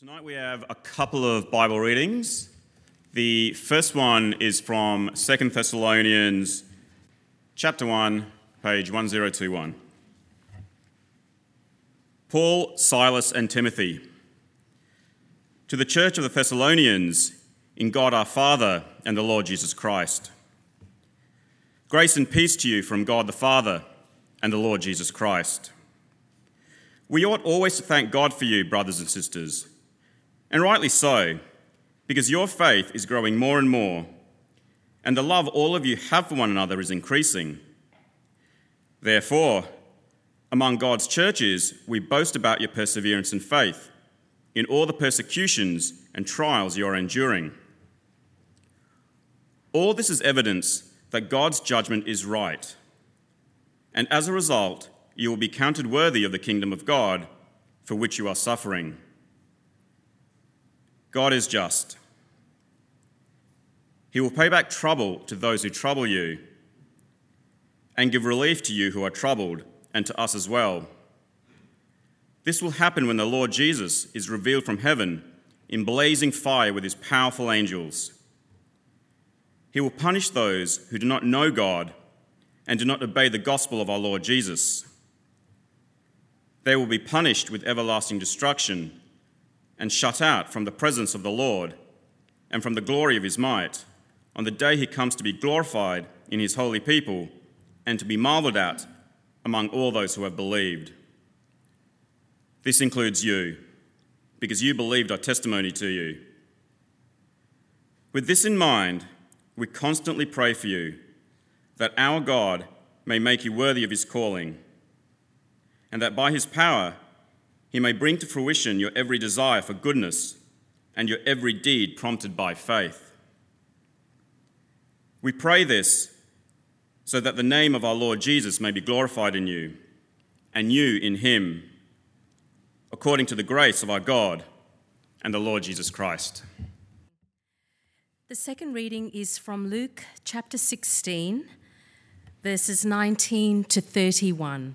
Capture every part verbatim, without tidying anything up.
Tonight we have a couple of Bible readings. The first one is from Second Thessalonians chapter one, page ten twenty-one. Paul, Silas, and Timothy. To the church of the Thessalonians, in God our Father and the Lord Jesus Christ. Grace and peace to you from God the Father and the Lord Jesus Christ. We ought always to thank God for you, brothers and sisters, and rightly so, because your faith is growing more and more, and the love all of you have for one another is increasing. Therefore, among God's churches, we boast about your perseverance and faith in all the persecutions and trials you are enduring. All this is evidence that God's judgment is right, and as a result, you will be counted worthy of the kingdom of God for which you are suffering. God is just. He will pay back trouble to those who trouble you and give relief to you who are troubled and to us as well. This will happen when the Lord Jesus is revealed from heaven in blazing fire with his powerful angels. He will punish those who do not know God and do not obey the gospel of our Lord Jesus. They will be punished with everlasting destruction and shut out from the presence of the Lord and from the glory of his might on the day he comes to be glorified in his holy people and to be marveled at among all those who have believed. This includes you, because you believed our testimony to you. With this in mind, we constantly pray for you, that our God may make you worthy of his calling, and that by his power he may bring to fruition your every desire for goodness and your every deed prompted by faith. We pray this so that the name of our Lord Jesus may be glorified in you, and you in him, according to the grace of our God and the Lord Jesus Christ. The second reading is from Luke chapter sixteen, verses nineteen to thirty-one.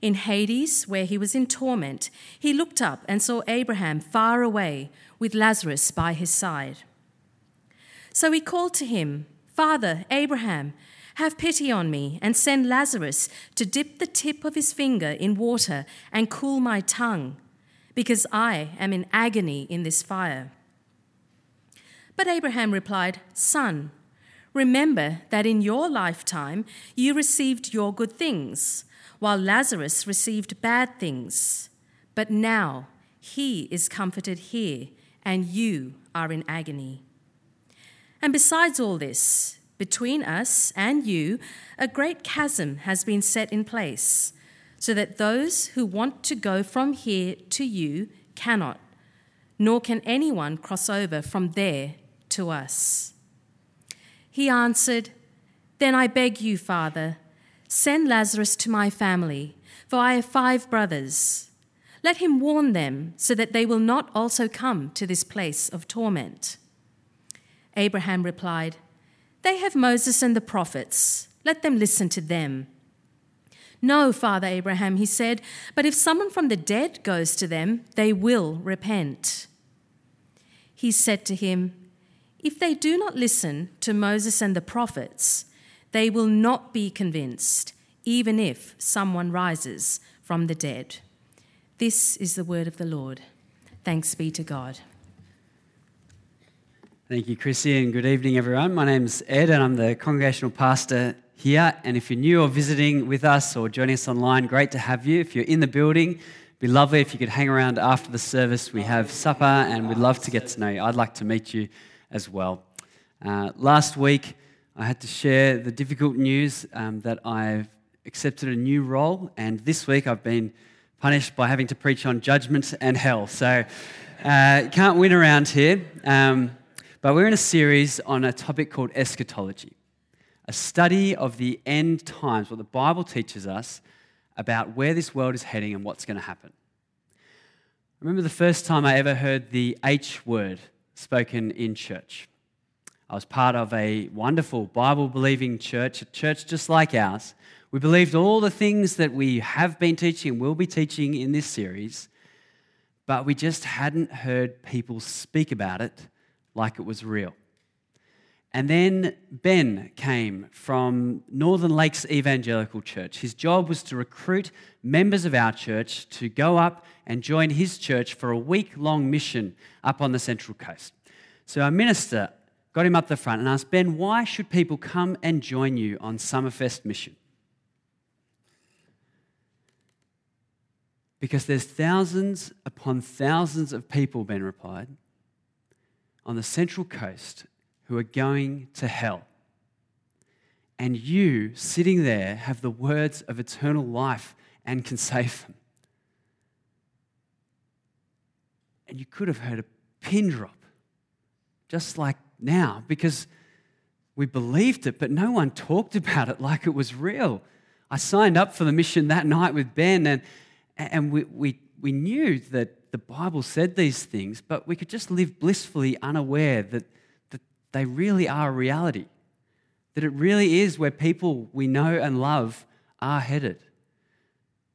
In Hades, where he was in torment, he looked up and saw Abraham far away with Lazarus by his side. So he called to him, "Father Abraham, have pity on me and send Lazarus to dip the tip of his finger in water and cool my tongue, because I am in agony in this fire." But Abraham replied, "Son, remember that in your lifetime you received your good things, while Lazarus received bad things. But now he is comforted here, and you are in agony. And besides all this, between us and you, a great chasm has been set in place, so that those who want to go from here to you cannot, nor can anyone cross over from there to us." He answered, "Then I beg you, Father, send Lazarus to my family, for I have five brothers. Let him warn them, so that they will not also come to this place of torment." Abraham replied, "They have Moses and the prophets. Let them listen to them." "No, Father Abraham," he said, "but if someone from the dead goes to them, they will repent." He said to him, "If they do not listen to Moses and the prophets, they will not be convinced, even if someone rises from the dead." This is the word of the Lord. Thanks be to God. Thank you, Chrissy, and good evening, everyone. My name's Ed, and I'm the Congregational Pastor here. And if you're new or visiting with us or joining us online, great to have you. If you're in the building, it'd be lovely if you could hang around after the service. We have supper, and we'd love to get to know you. I'd like to meet you as well. Uh, last week, I had to share the difficult news um, that I've accepted a new role, and this week I've been punished by having to preach on judgment and hell. So Uh, can't win around here, um, but we're in a series on a topic called eschatology, a study of the end times, what the Bible teaches us about where this world is heading and what's going to happen. I remember the first time I ever heard the H word spoken in church. I was part of a wonderful Bible-believing church, a church just like ours. We believed all the things that we have been teaching and will be teaching in this series, but we just hadn't heard people speak about it like it was real. And then Ben came from Northern Lakes Evangelical Church. His job was to recruit members of our church to go up and join his church for a week-long mission up on the Central Coast. So our minister got him up the front and asked, "Ben, why should people come and join you on Summerfest mission?" "Because there's thousands upon thousands of people," Ben replied, "on the Central Coast who are going to hell. And you, sitting there, have the words of eternal life and can save them." And you could have heard a pin drop, just like now, because we believed it, but no one talked about it like it was real. I signed up for the mission that night with Ben, and And we, we we knew that the Bible said these things, but we could just live blissfully unaware that, that they really are a reality, that it really is where people we know and love are headed.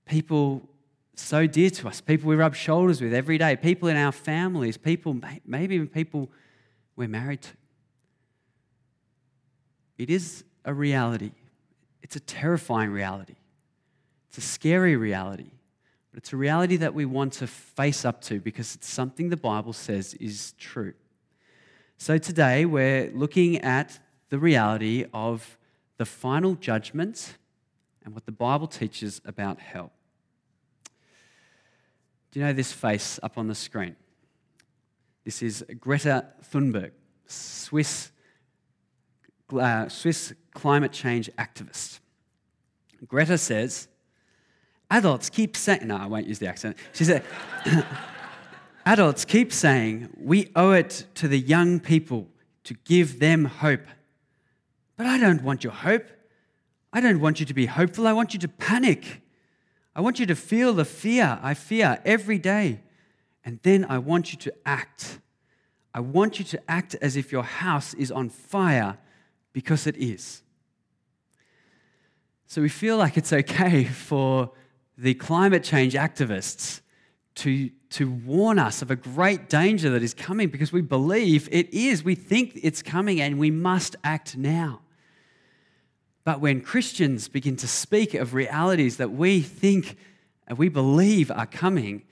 People so dear to us, people we rub shoulders with every day, people in our families, people maybe even people we're married to. It is a reality. It's a terrifying reality. It's a scary reality. But it's a reality that we want to face up to because it's something the Bible says is true. So today we're looking at the reality of the final judgment and what the Bible teaches about hell. Do you know this face up on the screen? This is Greta Thunberg, Swiss, uh, Swiss climate change activist. Greta says, "Adults keep saying..." No, I won't use the accent. She said, "Adults keep saying we owe it to the young people to give them hope. But I don't want your hope. I don't want you to be hopeful. I want you to panic. I want you to feel the fear I fear every day. And then I want you to act. I want you to act as if your house is on fire, because it is." So we feel like it's okay for the climate change activists to, to warn us of a great danger that is coming because we believe it is. We think it's coming and we must act now. But when Christians begin to speak of realities that we think and we believe are coming,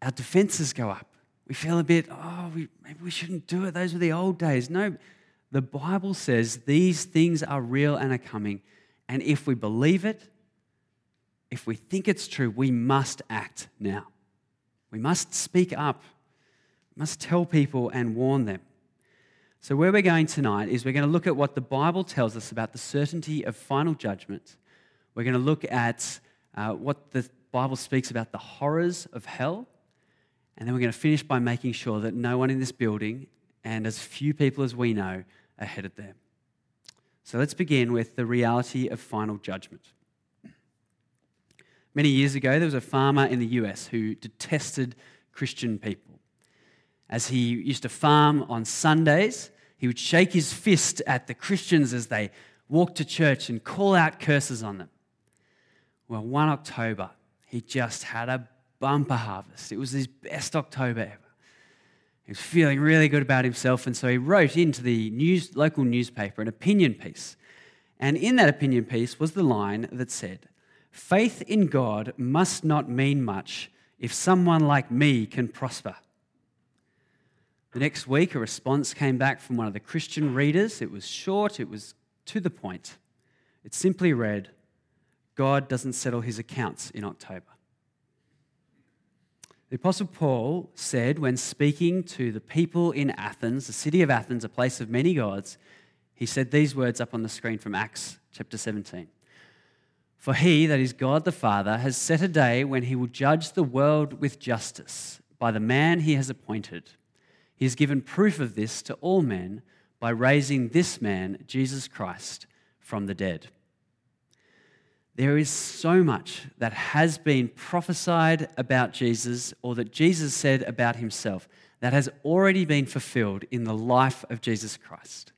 our defenses go up. We feel a bit, oh, we, maybe we shouldn't do it. Those were the old days. No, the Bible says these things are real and are coming. And if we believe it, if we think it's true, we must act now. We must speak up. We must tell people and warn them. So where we're going tonight is we're going to look at what the Bible tells us about the certainty of final judgment. We're going to look at uh, what the Bible speaks about the horrors of hell. And then we're going to finish by making sure that no one in this building and as few people as we know are headed there. So let's begin with the reality of final judgment. Many years ago, there was a farmer in the U S who detested Christian people. As he used to farm on Sundays, he would shake his fist at the Christians as they walked to church and call out curses on them. Well, one October, he just had a bumper harvest. It was his best October ever. He was feeling really good about himself, and so he wrote into the news, local newspaper an opinion piece. And in that opinion piece was the line that said, "Faith in God must not mean much if someone like me can prosper." The next week, a response came back from one of the Christian readers. It was short, it was to the point. It simply read, "God doesn't settle his accounts in October." The Apostle Paul said when speaking to the people in Athens, the city of Athens, a place of many gods, he said these words up on the screen from Acts chapter seventeen. "For he," that is God the Father, "has set a day when he will judge the world with justice by the man he has appointed. He has given proof of this to all men by raising this man, Jesus Christ, from the dead. There is so much that has been prophesied about Jesus, or that Jesus said about himself, that has already been fulfilled in the life of Jesus Christ.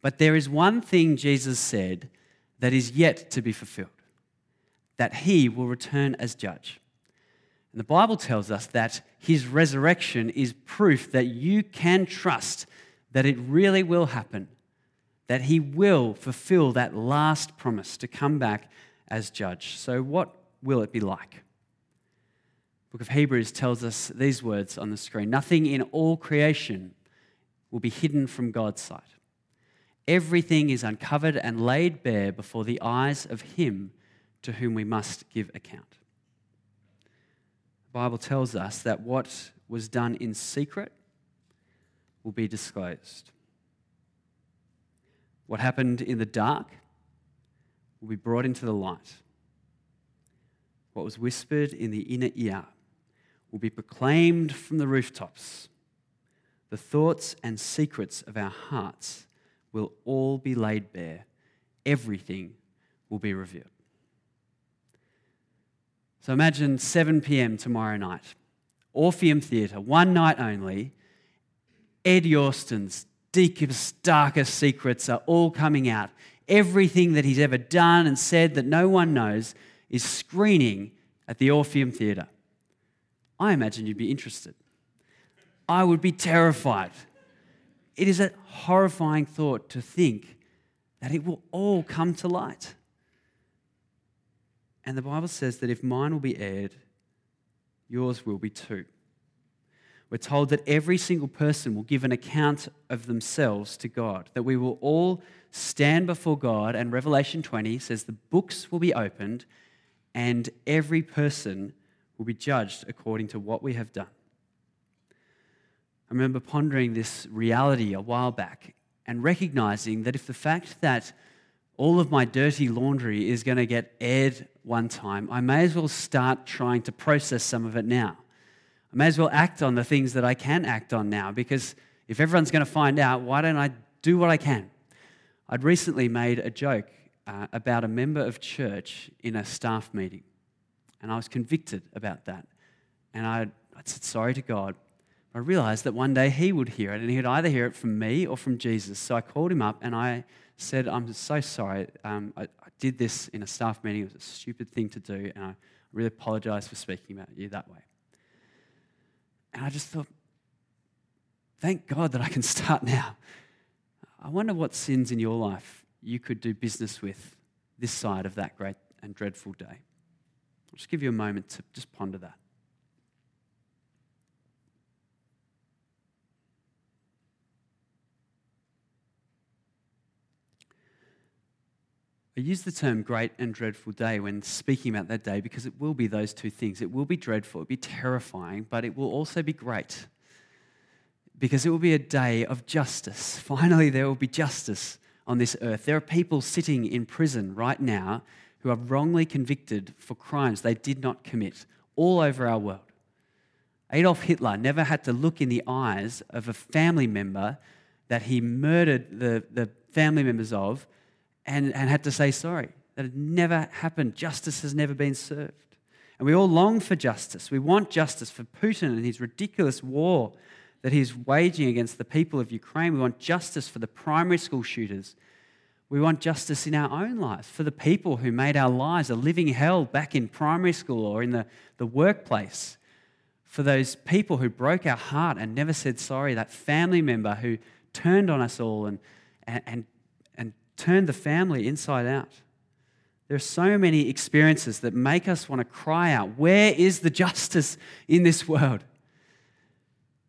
But there is one thing Jesus said that is yet to be fulfilled, that he will return as judge. And the Bible tells us that his resurrection is proof that you can trust that it really will happen, that he will fulfill that last promise to come back as judge. So what will it be like? The book of Hebrews tells us these words on the screen. Nothing in all creation will be hidden from God's sight. Everything is uncovered and laid bare before the eyes of him to whom we must give account. The Bible tells us that what was done in secret will be disclosed. What happened in the dark will be brought into the light. What was whispered in the inner ear will be proclaimed from the rooftops. The thoughts and secrets of our hearts will all be laid bare. Everything will be revealed. So imagine seven p.m. tomorrow night, Orpheum Theatre, one night only, Ed Yorston's deepest, darkest secrets are all coming out. Everything that he's ever done and said that no one knows is screening at the Orpheum Theatre. I imagine you'd be interested. I would be terrified. It is a horrifying thought to think that it will all come to light. And the Bible says that if mine will be aired, yours will be too. We're told that every single person will give an account of themselves to God, that we will all stand before God, and Revelation twenty says the books will be opened and every person will be judged according to what we have done. I remember pondering this reality a while back and recognizing that if the fact that all of my dirty laundry is going to get aired one time, I may as well start trying to process some of it now. I may as well act on the things that I can act on now, because if everyone's going to find out, why don't I do what I can? I'd recently made a joke uh, about a member of church in a staff meeting, and I was convicted about that. And I, I said sorry to God. I realized that one day he would hear it, and he'd either hear it from me or from Jesus. So I called him up and I said, I'm so sorry. Um, I, I did this in a staff meeting. It was a stupid thing to do, and I really apologize for speaking about you that way. And I just thought, thank God that I can start now. I wonder what sins in your life you could do business with this side of that great and dreadful day. I'll just give you a moment to just ponder that. I use the term great and dreadful day when speaking about that day, because it will be those two things. It will be dreadful, it will be terrifying, but it will also be great, because it will be a day of justice. Finally, there will be justice on this earth. There are people sitting in prison right now who are wrongly convicted for crimes they did not commit all over our world. Adolf Hitler never had to look in the eyes of a family member that he murdered the, the family members of, And, and had to say sorry. That had never happened. Justice has never been served. And we all long for justice. We want justice for Putin and his ridiculous war that he's waging against the people of Ukraine. We want justice for the primary school shooters. We want justice in our own lives, for the people who made our lives a living hell back in primary school or in the, the workplace, for those people who broke our heart and never said sorry, that family member who turned on us all and and, and turn the family inside out. There are so many experiences that make us want to cry out, where is the justice in this world?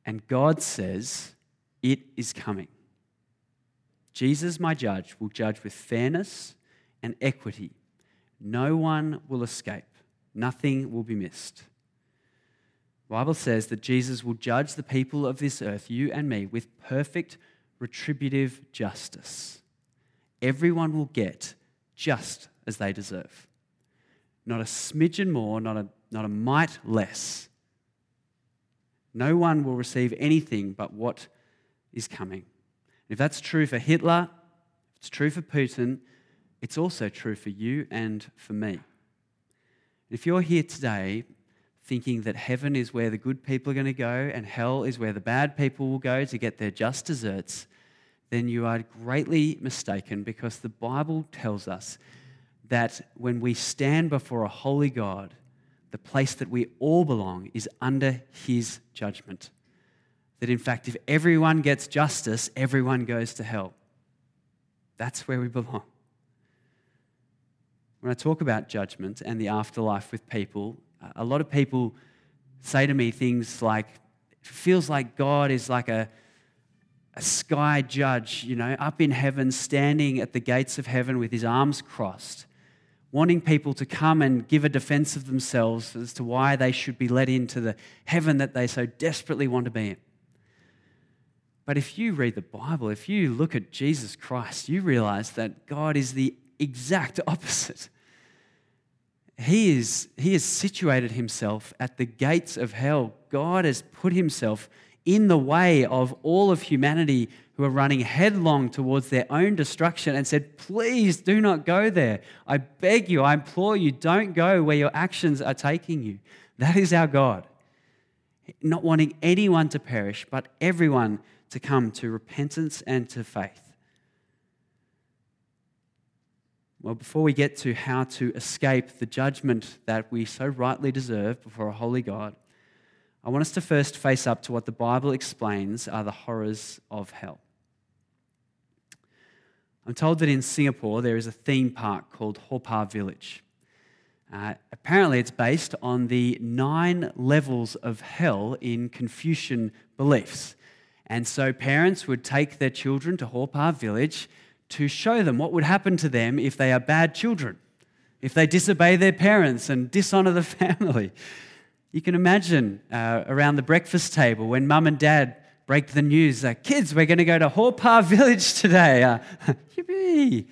And God says, it is coming. Jesus, my judge, will judge with fairness and equity. No one will escape. Nothing will be missed. The Bible says that Jesus will judge the people of this earth, you and me, with perfect retributive justice. Everyone will get just as they deserve. Not a smidgen more, not a, not a mite less. No one will receive anything but what is coming. If that's true for Hitler, if it's true for Putin, it's also true for you and for me. If you're here today thinking that heaven is where the good people are going to go and hell is where the bad people will go to get their just desserts, then you are greatly mistaken, because the Bible tells us that when we stand before a holy God, the place that we all belong is under his judgment. That in fact, if everyone gets justice, everyone goes to hell. That's where we belong. When I talk about judgment and the afterlife with people, a lot of people say to me things like, it feels like God is like a, a sky judge, you know, up in heaven, standing at the gates of heaven with his arms crossed, wanting people to come and give a defense of themselves as to why they should be let into the heaven that they so desperately want to be in. But if you read the Bible, if you look at Jesus Christ, you realize that God is the exact opposite. He is, he has situated himself at the gates of hell. God has put himself in the way of all of humanity who are running headlong towards their own destruction and said, please do not go there. I beg you, I implore you, don't go where your actions are taking you. That is our God, not wanting anyone to perish, but everyone to come to repentance and to faith. Well, before we get to how to escape the judgment that we so rightly deserve before a holy God, I want us to first face up to what the Bible explains are the horrors of hell. I'm told that in Singapore there is a theme park called Haw Par Village. Uh, apparently it's based on the nine levels of hell in Confucian beliefs. And so parents would take their children to Haw Par Village to show them what would happen to them if they are bad children, if they disobey their parents and dishonour the family. You can imagine uh, around the breakfast table when mum and dad break the news, uh, kids, we're going to go to Haw Par Village today. Uh, yippee!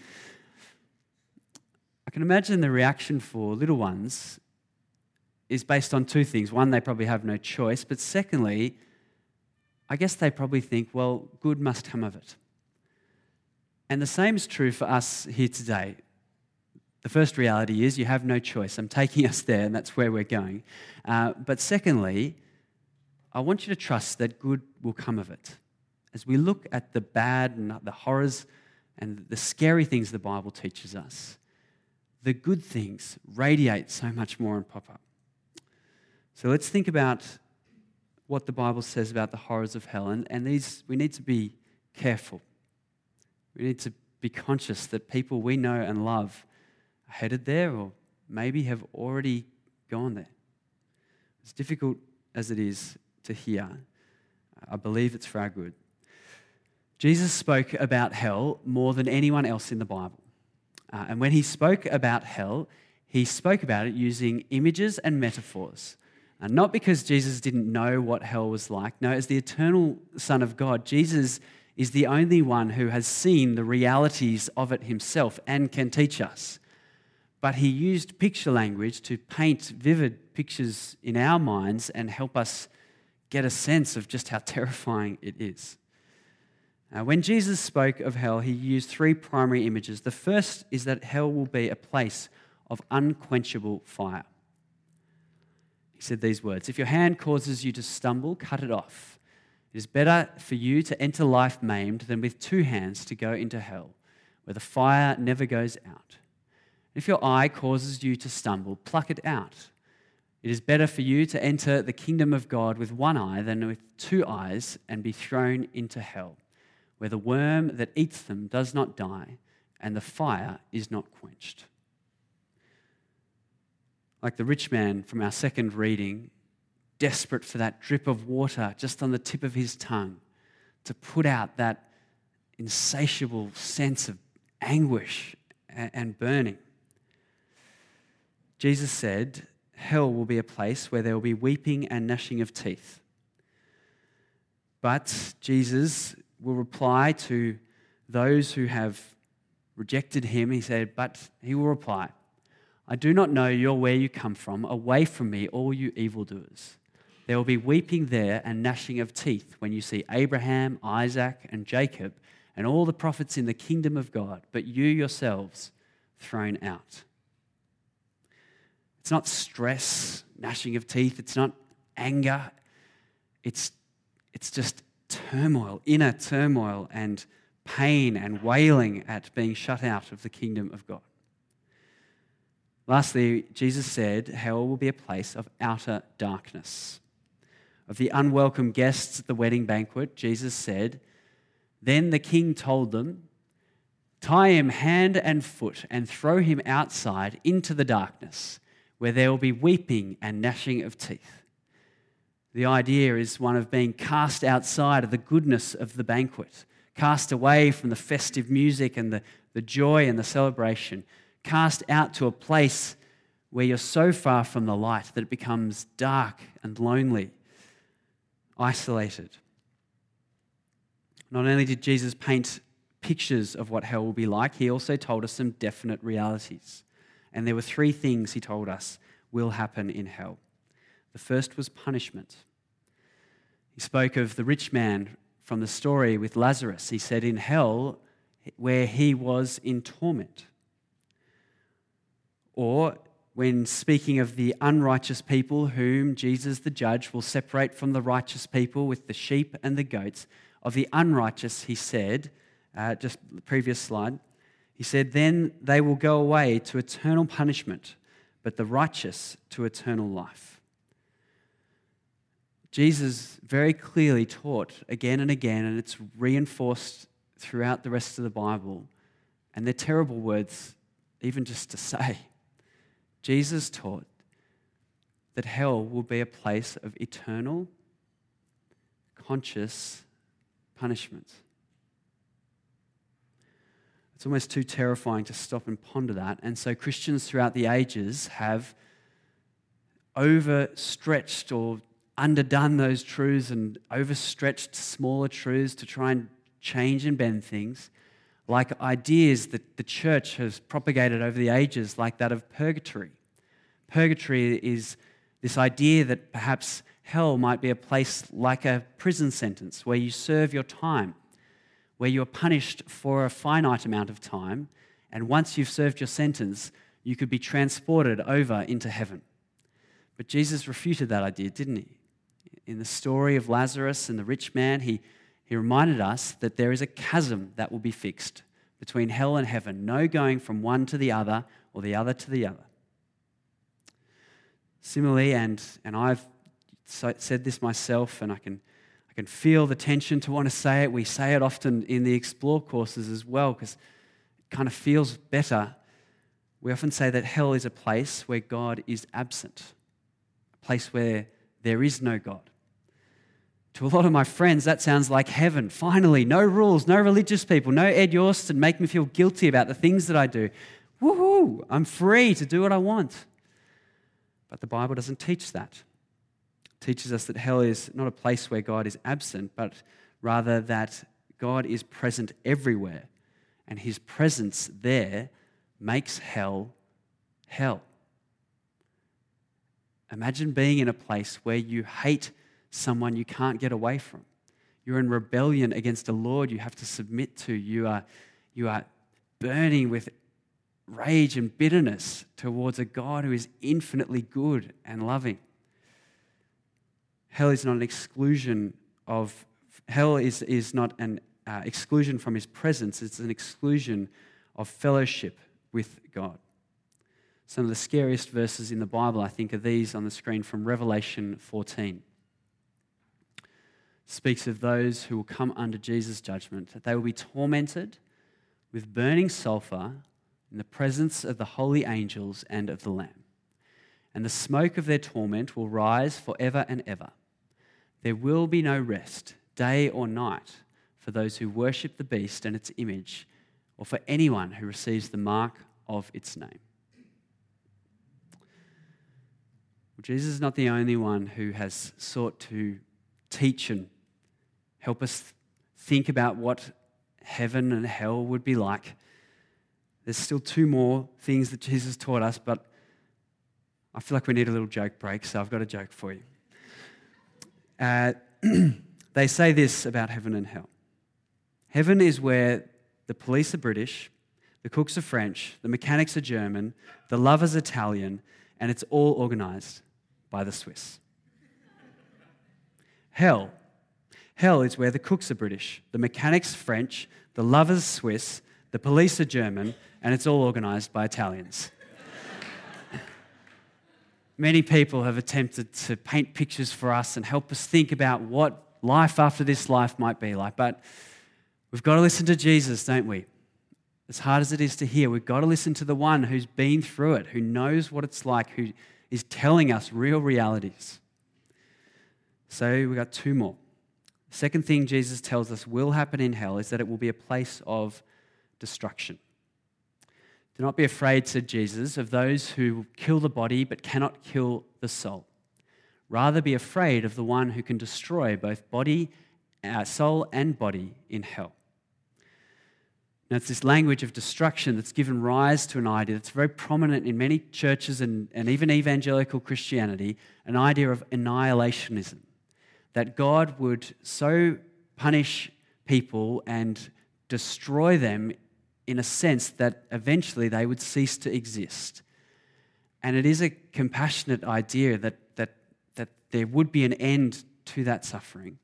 I can imagine the reaction for little ones is based on two things. One, they probably have no choice, but secondly, I guess they probably think, well, good must come of it. And the same is true for us here today. The first reality is you have no choice. I'm taking us there, and that's where we're going. Uh, but secondly, I want you to trust that good will come of it. As we look at the bad and the horrors and the scary things the Bible teaches us, the good things radiate so much more and pop up. So let's think about what the Bible says about the horrors of hell. And, and these we need to be careful. We need to be conscious that people we know and love are headed there or maybe have already gone there. As difficult as it is to hear, I believe it's for our good. Jesus spoke about hell more than anyone else in the Bible. Uh, and when he spoke about hell, he spoke about it using images and metaphors. And not because Jesus didn't know what hell was like. No, as the eternal Son of God, Jesus is the only one who has seen the realities of it himself and can teach us. But he used picture language to paint vivid pictures in our minds and help us get a sense of just how terrifying it is. Now, when Jesus spoke of hell, he used three primary images. The first is that hell will be a place of unquenchable fire. He said these words, "If your hand causes you to stumble, cut it off. It is better for you to enter life maimed than with two hands to go into hell, where the fire never goes out. If your eye causes you to stumble, pluck it out. It is better for you to enter the kingdom of God with one eye than with two eyes and be thrown into hell, where the worm that eats them does not die and the fire is not quenched." Like the rich man from our second reading, desperate for that drip of water just on the tip of his tongue to put out that insatiable sense of anguish and burning. Jesus said, hell will be a place where there will be weeping and gnashing of teeth. But Jesus will reply to those who have rejected him. He said, but he will reply, "I do not know you or where you come from. Away from me, all you evildoers. There will be weeping there and gnashing of teeth when you see Abraham, Isaac, and Jacob, and all the prophets in the kingdom of God, but you yourselves thrown out. It's not stress, gnashing of teeth. It's not anger. It's it's just turmoil, inner turmoil and pain and wailing at being shut out of the kingdom of God. Lastly, Jesus said, hell will be a place of outer darkness. Of the unwelcome guests at the wedding banquet, Jesus said, then the king told them, tie him hand and foot and throw him outside into the darkness, where there will be weeping and gnashing of teeth. The idea is one of being cast outside of the goodness of the banquet, cast away from the festive music and the, the joy and the celebration, cast out to a place where you're so far from the light that it becomes dark and lonely, isolated. Not only did Jesus paint pictures of what hell will be like, he also told us some definite realities. And there were three things he told us will happen in hell. The first was punishment. He spoke of the rich man from the story with Lazarus. He said, in hell, where he was in torment. Or when speaking of the unrighteous people whom Jesus the judge will separate from the righteous people with the sheep and the goats, of the unrighteous, he said, uh, just the previous slide, he said, then they will go away to eternal punishment, but the righteous to eternal life. Jesus very clearly taught again and again, and it's reinforced throughout the rest of the Bible, and they're terrible words even just to say. Jesus taught that hell will be a place of eternal, conscious punishment. It's almost too terrifying to stop and ponder that, and so Christians throughout the ages have overstretched or underdone those truths and overstretched smaller truths to try and change and bend things, like ideas that the church has propagated over the ages, like that of purgatory. Purgatory is this idea that perhaps hell might be a place like a prison sentence where you serve your time, where you are punished for a finite amount of time, and once you've served your sentence, you could be transported over into heaven. But Jesus refuted that idea, didn't he? In the story of Lazarus and the rich man, he, he reminded us that there is a chasm that will be fixed between hell and heaven, no going from one to the other or the other to the other. Similarly, and, and I've said this myself, and I can, I can feel the tension to want to say it. We say it often in the Explore courses as well because it kind of feels better. We often say that hell is a place where God is absent, a place where there is no God. To a lot of my friends, that sounds like heaven. Finally, no rules, no religious people, no Ed Yorston make me feel guilty about the things that I do. Woohoo! I'm free to do what I want. But the Bible doesn't teach that. It teaches us that hell is not a place where God is absent, but rather that God is present everywhere, and his presence there makes hell hell. Imagine being in a place where you hate someone you can't get away from. You're in rebellion against a Lord you have to submit to. You are, you are burning with rage and bitterness towards a God who is infinitely good and loving. Hell is not an exclusion of hell is, is not an uh, exclusion from his presence. It's an exclusion of fellowship with God. Some of the scariest verses in the Bible, I think, are these on the screen from Revelation fourteen. It speaks of those who will come under Jesus' judgment, that they will be tormented with burning sulfur in the presence of the holy angels and of the Lamb. And the smoke of their torment will rise forever and ever. There will be no rest, day or night, for those who worship the beast and its image, or for anyone who receives the mark of its name. Jesus is not the only one who has sought to teach and help us think about what heaven and hell would be like. There's still two more things that Jesus taught us, but I feel like we need a little joke break, so I've got a joke for you. uh, they say this about heaven and hell. Heaven is where the police are British, the cooks are French, the mechanics are German, the lovers Italian, and it's all organised by the Swiss. Hell. Hell is where the cooks are British, the mechanics French, the lovers Swiss, the police are German, and it's all organised by Italians. Many people have attempted to paint pictures for us and help us think about what life after this life might be like, but we've got to listen to Jesus, don't we? As hard as it is to hear, we've got to listen to the one who's been through it, who knows what it's like, who is telling us real realities. So we've got two more. The second thing Jesus tells us will happen in hell is that it will be a place of destruction. Do not be afraid, said Jesus, of those who kill the body but cannot kill the soul. Rather be afraid of the one who can destroy both body, uh, soul and body in hell. Now, it's this language of destruction that's given rise to an idea that's very prominent in many churches and, and even evangelical Christianity, an idea of annihilationism, that God would so punish people and destroy them in a sense that eventually they would cease to exist. And it is a compassionate idea that, that, that there would be an end to that suffering.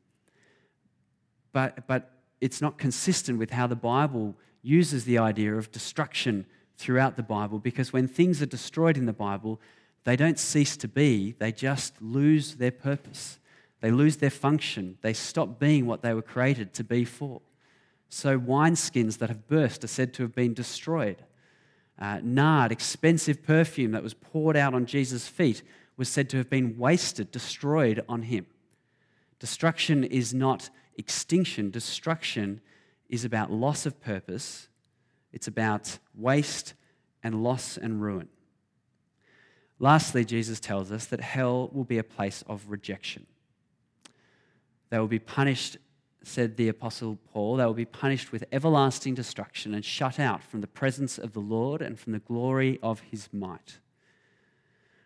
But, but it's not consistent with how the Bible uses the idea of destruction throughout the Bible, because when things are destroyed in the Bible, they don't cease to be, they just lose their purpose. They lose their function. They stop being what they were created to be for. So wineskins that have burst are said to have been destroyed. Uh, nard, expensive perfume that was poured out on Jesus' feet, was said to have been wasted, destroyed on him. Destruction is not extinction. Destruction is about loss of purpose. It's about waste and loss and ruin. Lastly, Jesus tells us that hell will be a place of rejection. They will be punished, said the Apostle Paul. They will be punished with everlasting destruction and shut out from the presence of the Lord and from the glory of his might.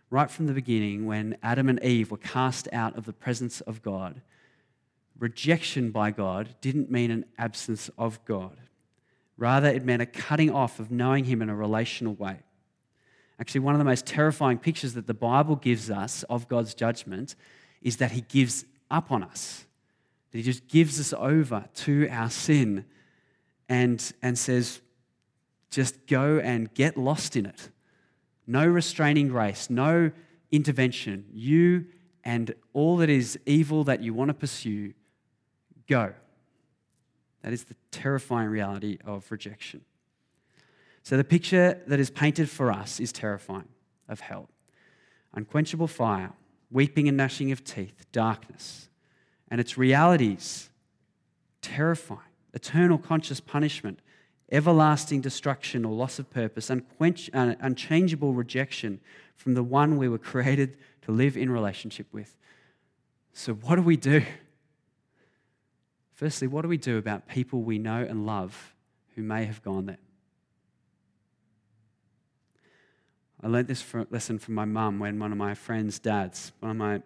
Right from the beginning, when Adam and Eve were cast out of the presence of God, rejection by God didn't mean an absence of God. Rather, it meant a cutting off of knowing him in a relational way. Actually, one of the most terrifying pictures that the Bible gives us of God's judgment is that he gives up on us, that he just gives us over to our sin and, and says, just go and get lost in it. No restraining grace, no intervention. You and all that is evil that you want to pursue, go. That is the terrifying reality of rejection. So the picture that is painted for us is terrifying of hell. Unquenchable fire, weeping and gnashing of teeth, darkness. And its realities, terrifying. Eternal conscious punishment, everlasting destruction or loss of purpose, unquench- uh, unchangeable rejection from the one we were created to live in relationship with. So what do we do? Firstly, what do we do about people we know and love who may have gone there? I learned this from, lesson from my mum when one of my friend's dads, one of my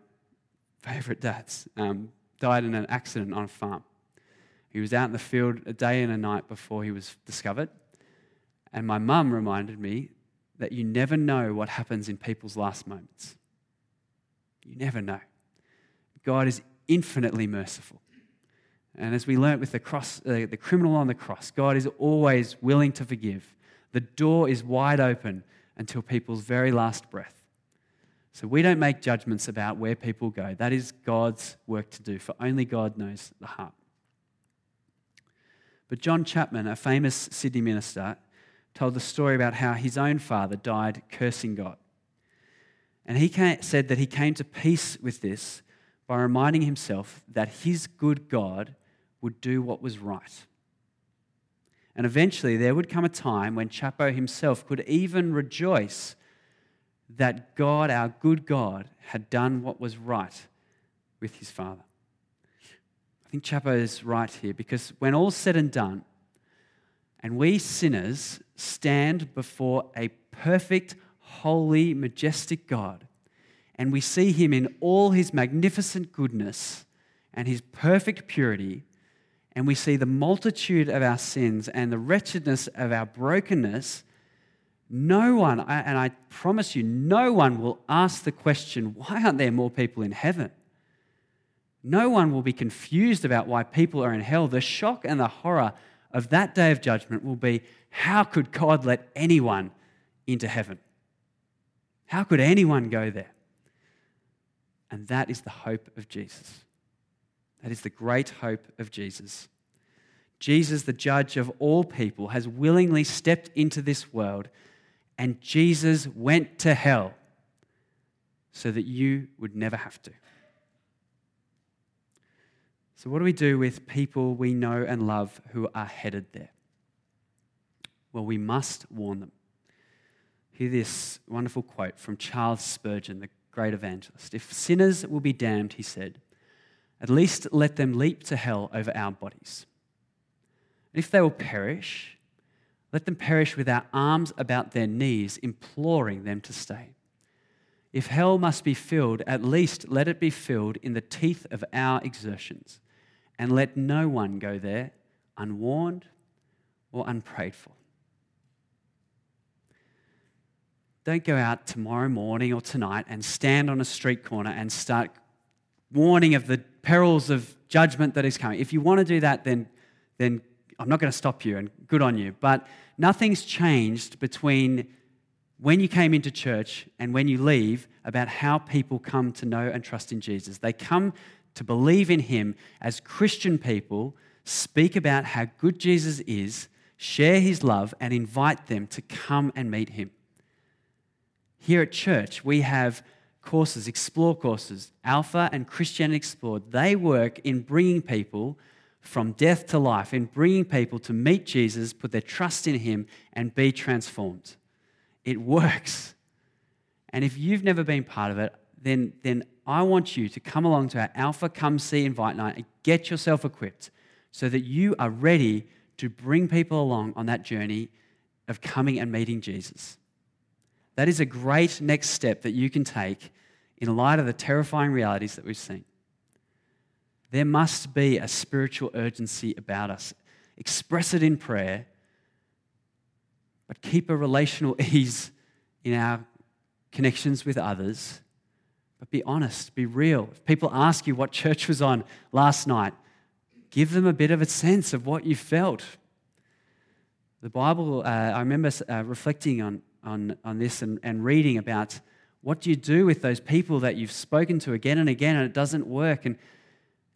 favourite dads, um, died in an accident on a farm. He was out in the field a day and a night before he was discovered. And my mum reminded me that you never know what happens in people's last moments. You never know. God is infinitely merciful. And as we learnt with the cross, uh, the criminal on the cross, God is always willing to forgive. The door is wide open until people's very last breath. So we don't make judgments about where people go. That is God's work to do, for only God knows the heart. But John Chapman, a famous Sydney minister, told the story about how his own father died cursing God. And he came, said that he came to peace with this by reminding himself that his good God would do what was right. And eventually there would come a time when Chapo himself could even rejoice that God, our good God, had done what was right with his father. I think Chapo is right here, because when all's said and done, and we sinners stand before a perfect, holy, majestic God, and we see him in all his magnificent goodness, and his perfect purity, and we see the multitude of our sins and the wretchedness of our brokenness, no one, and I promise you, no one will ask the question, why aren't there more people in heaven? No one will be confused about why people are in hell. The shock and the horror of that day of judgment will be, how could God let anyone into heaven? How could anyone go there? And that is the hope of Jesus. That is the great hope of Jesus. Jesus, the judge of all people, has willingly stepped into this world, and Jesus went to hell so that you would never have to. So what do we do with people we know and love who are headed there? Well, we must warn them. Hear this wonderful quote from Charles Spurgeon, the great evangelist. If sinners will be damned, he said, at least let them leap to hell over our bodies. If they will perish, let them perish with our arms about their knees, imploring them to stay. If hell must be filled, at least let it be filled in the teeth of our exertions, and let no one go there unwarned or unprayed for. Don't go out tomorrow morning or tonight and stand on a street corner and start warning of the perils of judgment that is coming. If you want to do that, then, then I'm not going to stop you, and good on you. But nothing's changed between when you came into church and when you leave about how people come to know and trust in Jesus. They come to believe in him as Christian people, speak about how good Jesus is, share his love, and invite them to come and meet him. Here at church, we have courses, Explore courses, Alpha and Christianity Explored. They work in bringing people from death to life, in bringing people to meet Jesus, put their trust in him, and be transformed. It works. And if you've never been part of it, then, then I want you to come along to our Alpha Come See Invite Night and get yourself equipped so that you are ready to bring people along on that journey of coming and meeting Jesus. That is a great next step that you can take in light of the terrifying realities that we've seen. There must be a spiritual urgency about us. Express it in prayer, but keep a relational ease in our connections with others. But be honest, be real. If people ask you what church was on last night, give them a bit of a sense of what you felt. The Bible, uh, I remember uh, reflecting on, on, on this and, and reading about what do you do with those people that you've spoken to again and again and it doesn't work. And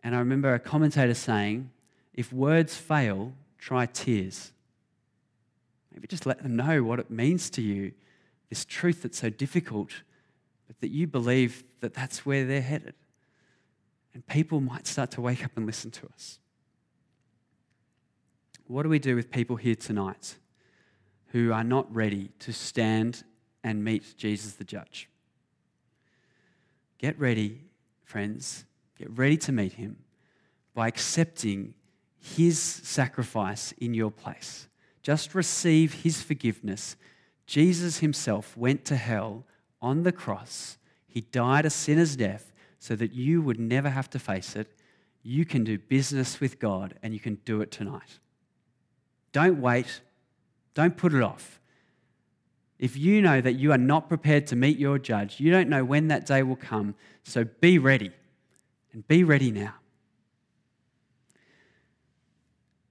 And I remember a commentator saying, if words fail, try tears. Maybe just let them know what it means to you, this truth that's so difficult, but that you believe that that's where they're headed. And people might start to wake up and listen to us. What do we do with people here tonight who are not ready to stand and meet Jesus the judge? Get ready, friends. Get ready to meet him by accepting his sacrifice in your place. Just receive his forgiveness. Jesus himself went to hell on the cross. He died a sinner's death so that you would never have to face it. You can do business with God, and you can do it tonight. Don't wait. Don't put it off. If you know that you are not prepared to meet your judge, you don't know when that day will come, so be ready. And be ready now.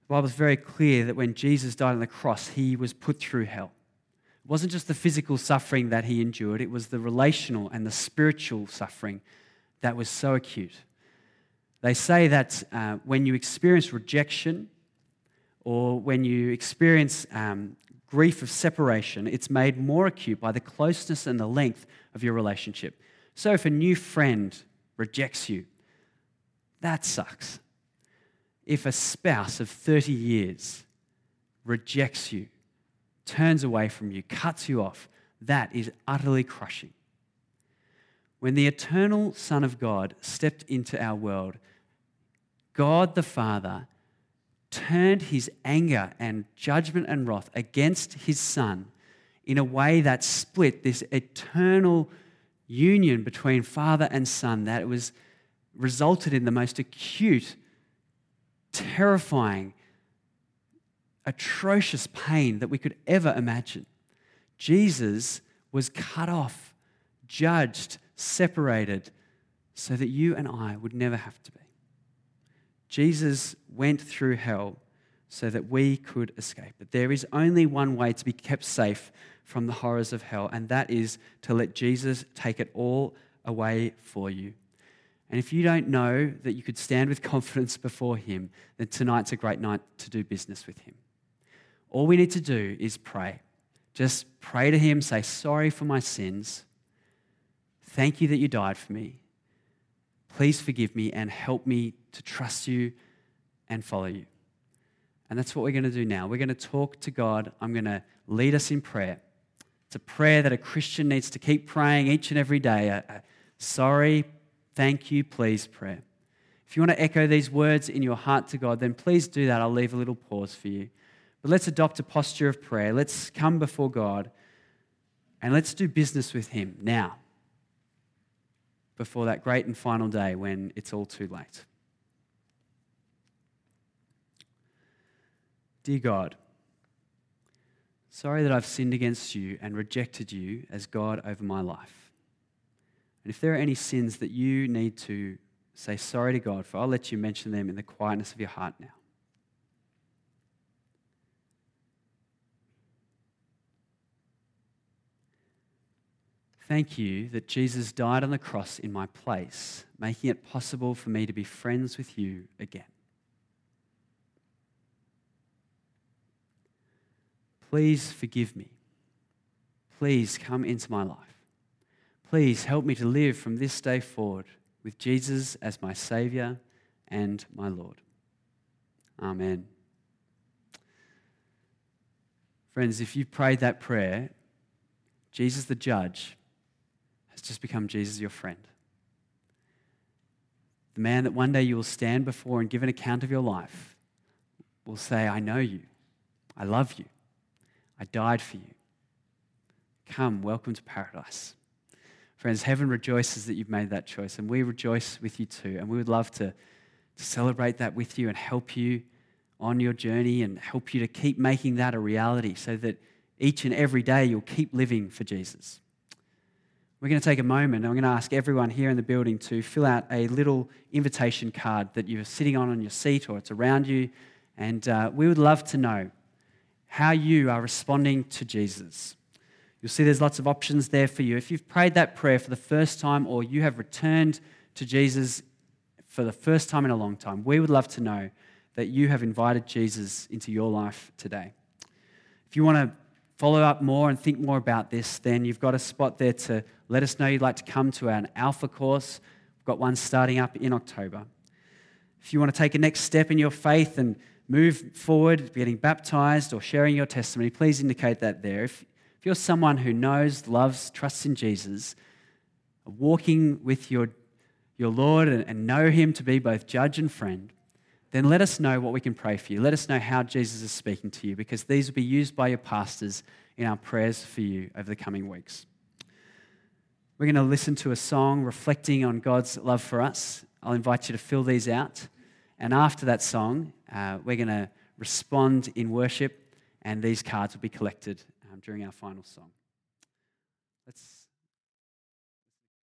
The Bible is very clear that when Jesus died on the cross, he was put through hell. It wasn't just the physical suffering that he endured, it was the relational and the spiritual suffering that was so acute. They say that uh, when you experience rejection or when you experience um, grief of separation, it's made more acute by the closeness and the length of your relationship. So if a new friend rejects you, that sucks. If a spouse of thirty years rejects you, turns away from you, cuts you off, that is utterly crushing. When the eternal Son of God stepped into our world, God the Father turned his anger and judgment and wrath against his Son in a way that split this eternal union between Father and Son, that it was resulted in the most acute, terrifying, atrocious pain that we could ever imagine. Jesus was cut off, judged, separated, so that you and I would never have to be. Jesus went through hell so that we could escape. But there is only one way to be kept safe from the horrors of hell, and that is to let Jesus take it all away for you. And if you don't know that you could stand with confidence before him, then tonight's a great night to do business with him. All we need to do is pray. Just pray to him, say, sorry for my sins. Thank you that you died for me. Please forgive me and help me to trust you and follow you. And that's what we're going to do now. We're going to talk to God. I'm going to lead us in prayer. It's a prayer that a Christian needs to keep praying each and every day. A, a sorry, thank you, please prayer. If you want to echo these words in your heart to God, then please do that. I'll leave a little pause for you. But let's adopt a posture of prayer. Let's come before God and let's do business with him now, before that great and final day when it's all too late. Dear God, sorry that I've sinned against you and rejected you as God over my life. And if there are any sins that you need to say sorry to God for, I'll let you mention them in the quietness of your heart now. Thank you that Jesus died on the cross in my place, making it possible for me to be friends with you again. Please forgive me. Please come into my life. Please help me to live from this day forward with Jesus as my Saviour and my Lord. Amen. Friends, if you prayed that prayer, Jesus the Judge just become Jesus your friend. The man that one day you will stand before and give an account of your life will say, I know you. I love you. I died for you. Come, welcome to paradise. Friends, heaven rejoices that you've made that choice, and we rejoice with you too. And we would love to, to celebrate that with you and help you on your journey and help you to keep making that a reality so that each and every day you'll keep living for Jesus. We're going to take a moment and I'm going to ask everyone here in the building to fill out a little invitation card that you're sitting on on your seat or it's around you. And uh, we would love to know how you are responding to Jesus. You'll see there's lots of options there for you. If you've prayed that prayer for the first time or you have returned to Jesus for the first time in a long time, we would love to know that you have invited Jesus into your life today. If you want to follow up more and think more about this, then you've got a spot there to let us know you'd like to come to an Alpha course. We've got one starting up in October. If you want to take a next step in your faith and move forward, getting baptized or sharing your testimony, please indicate that there. If, if you're someone who knows, loves, trusts in Jesus, walking with your, your Lord and, and know him to be both judge and friend, then let us know what we can pray for you. Let us know how Jesus is speaking to you, because these will be used by your pastors in our prayers for you over the coming weeks. We're going to listen to a song reflecting on God's love for us. I'll invite you to fill these out. And after that song, uh, we're going to respond in worship, and these cards will be collected um, during our final song. Let's...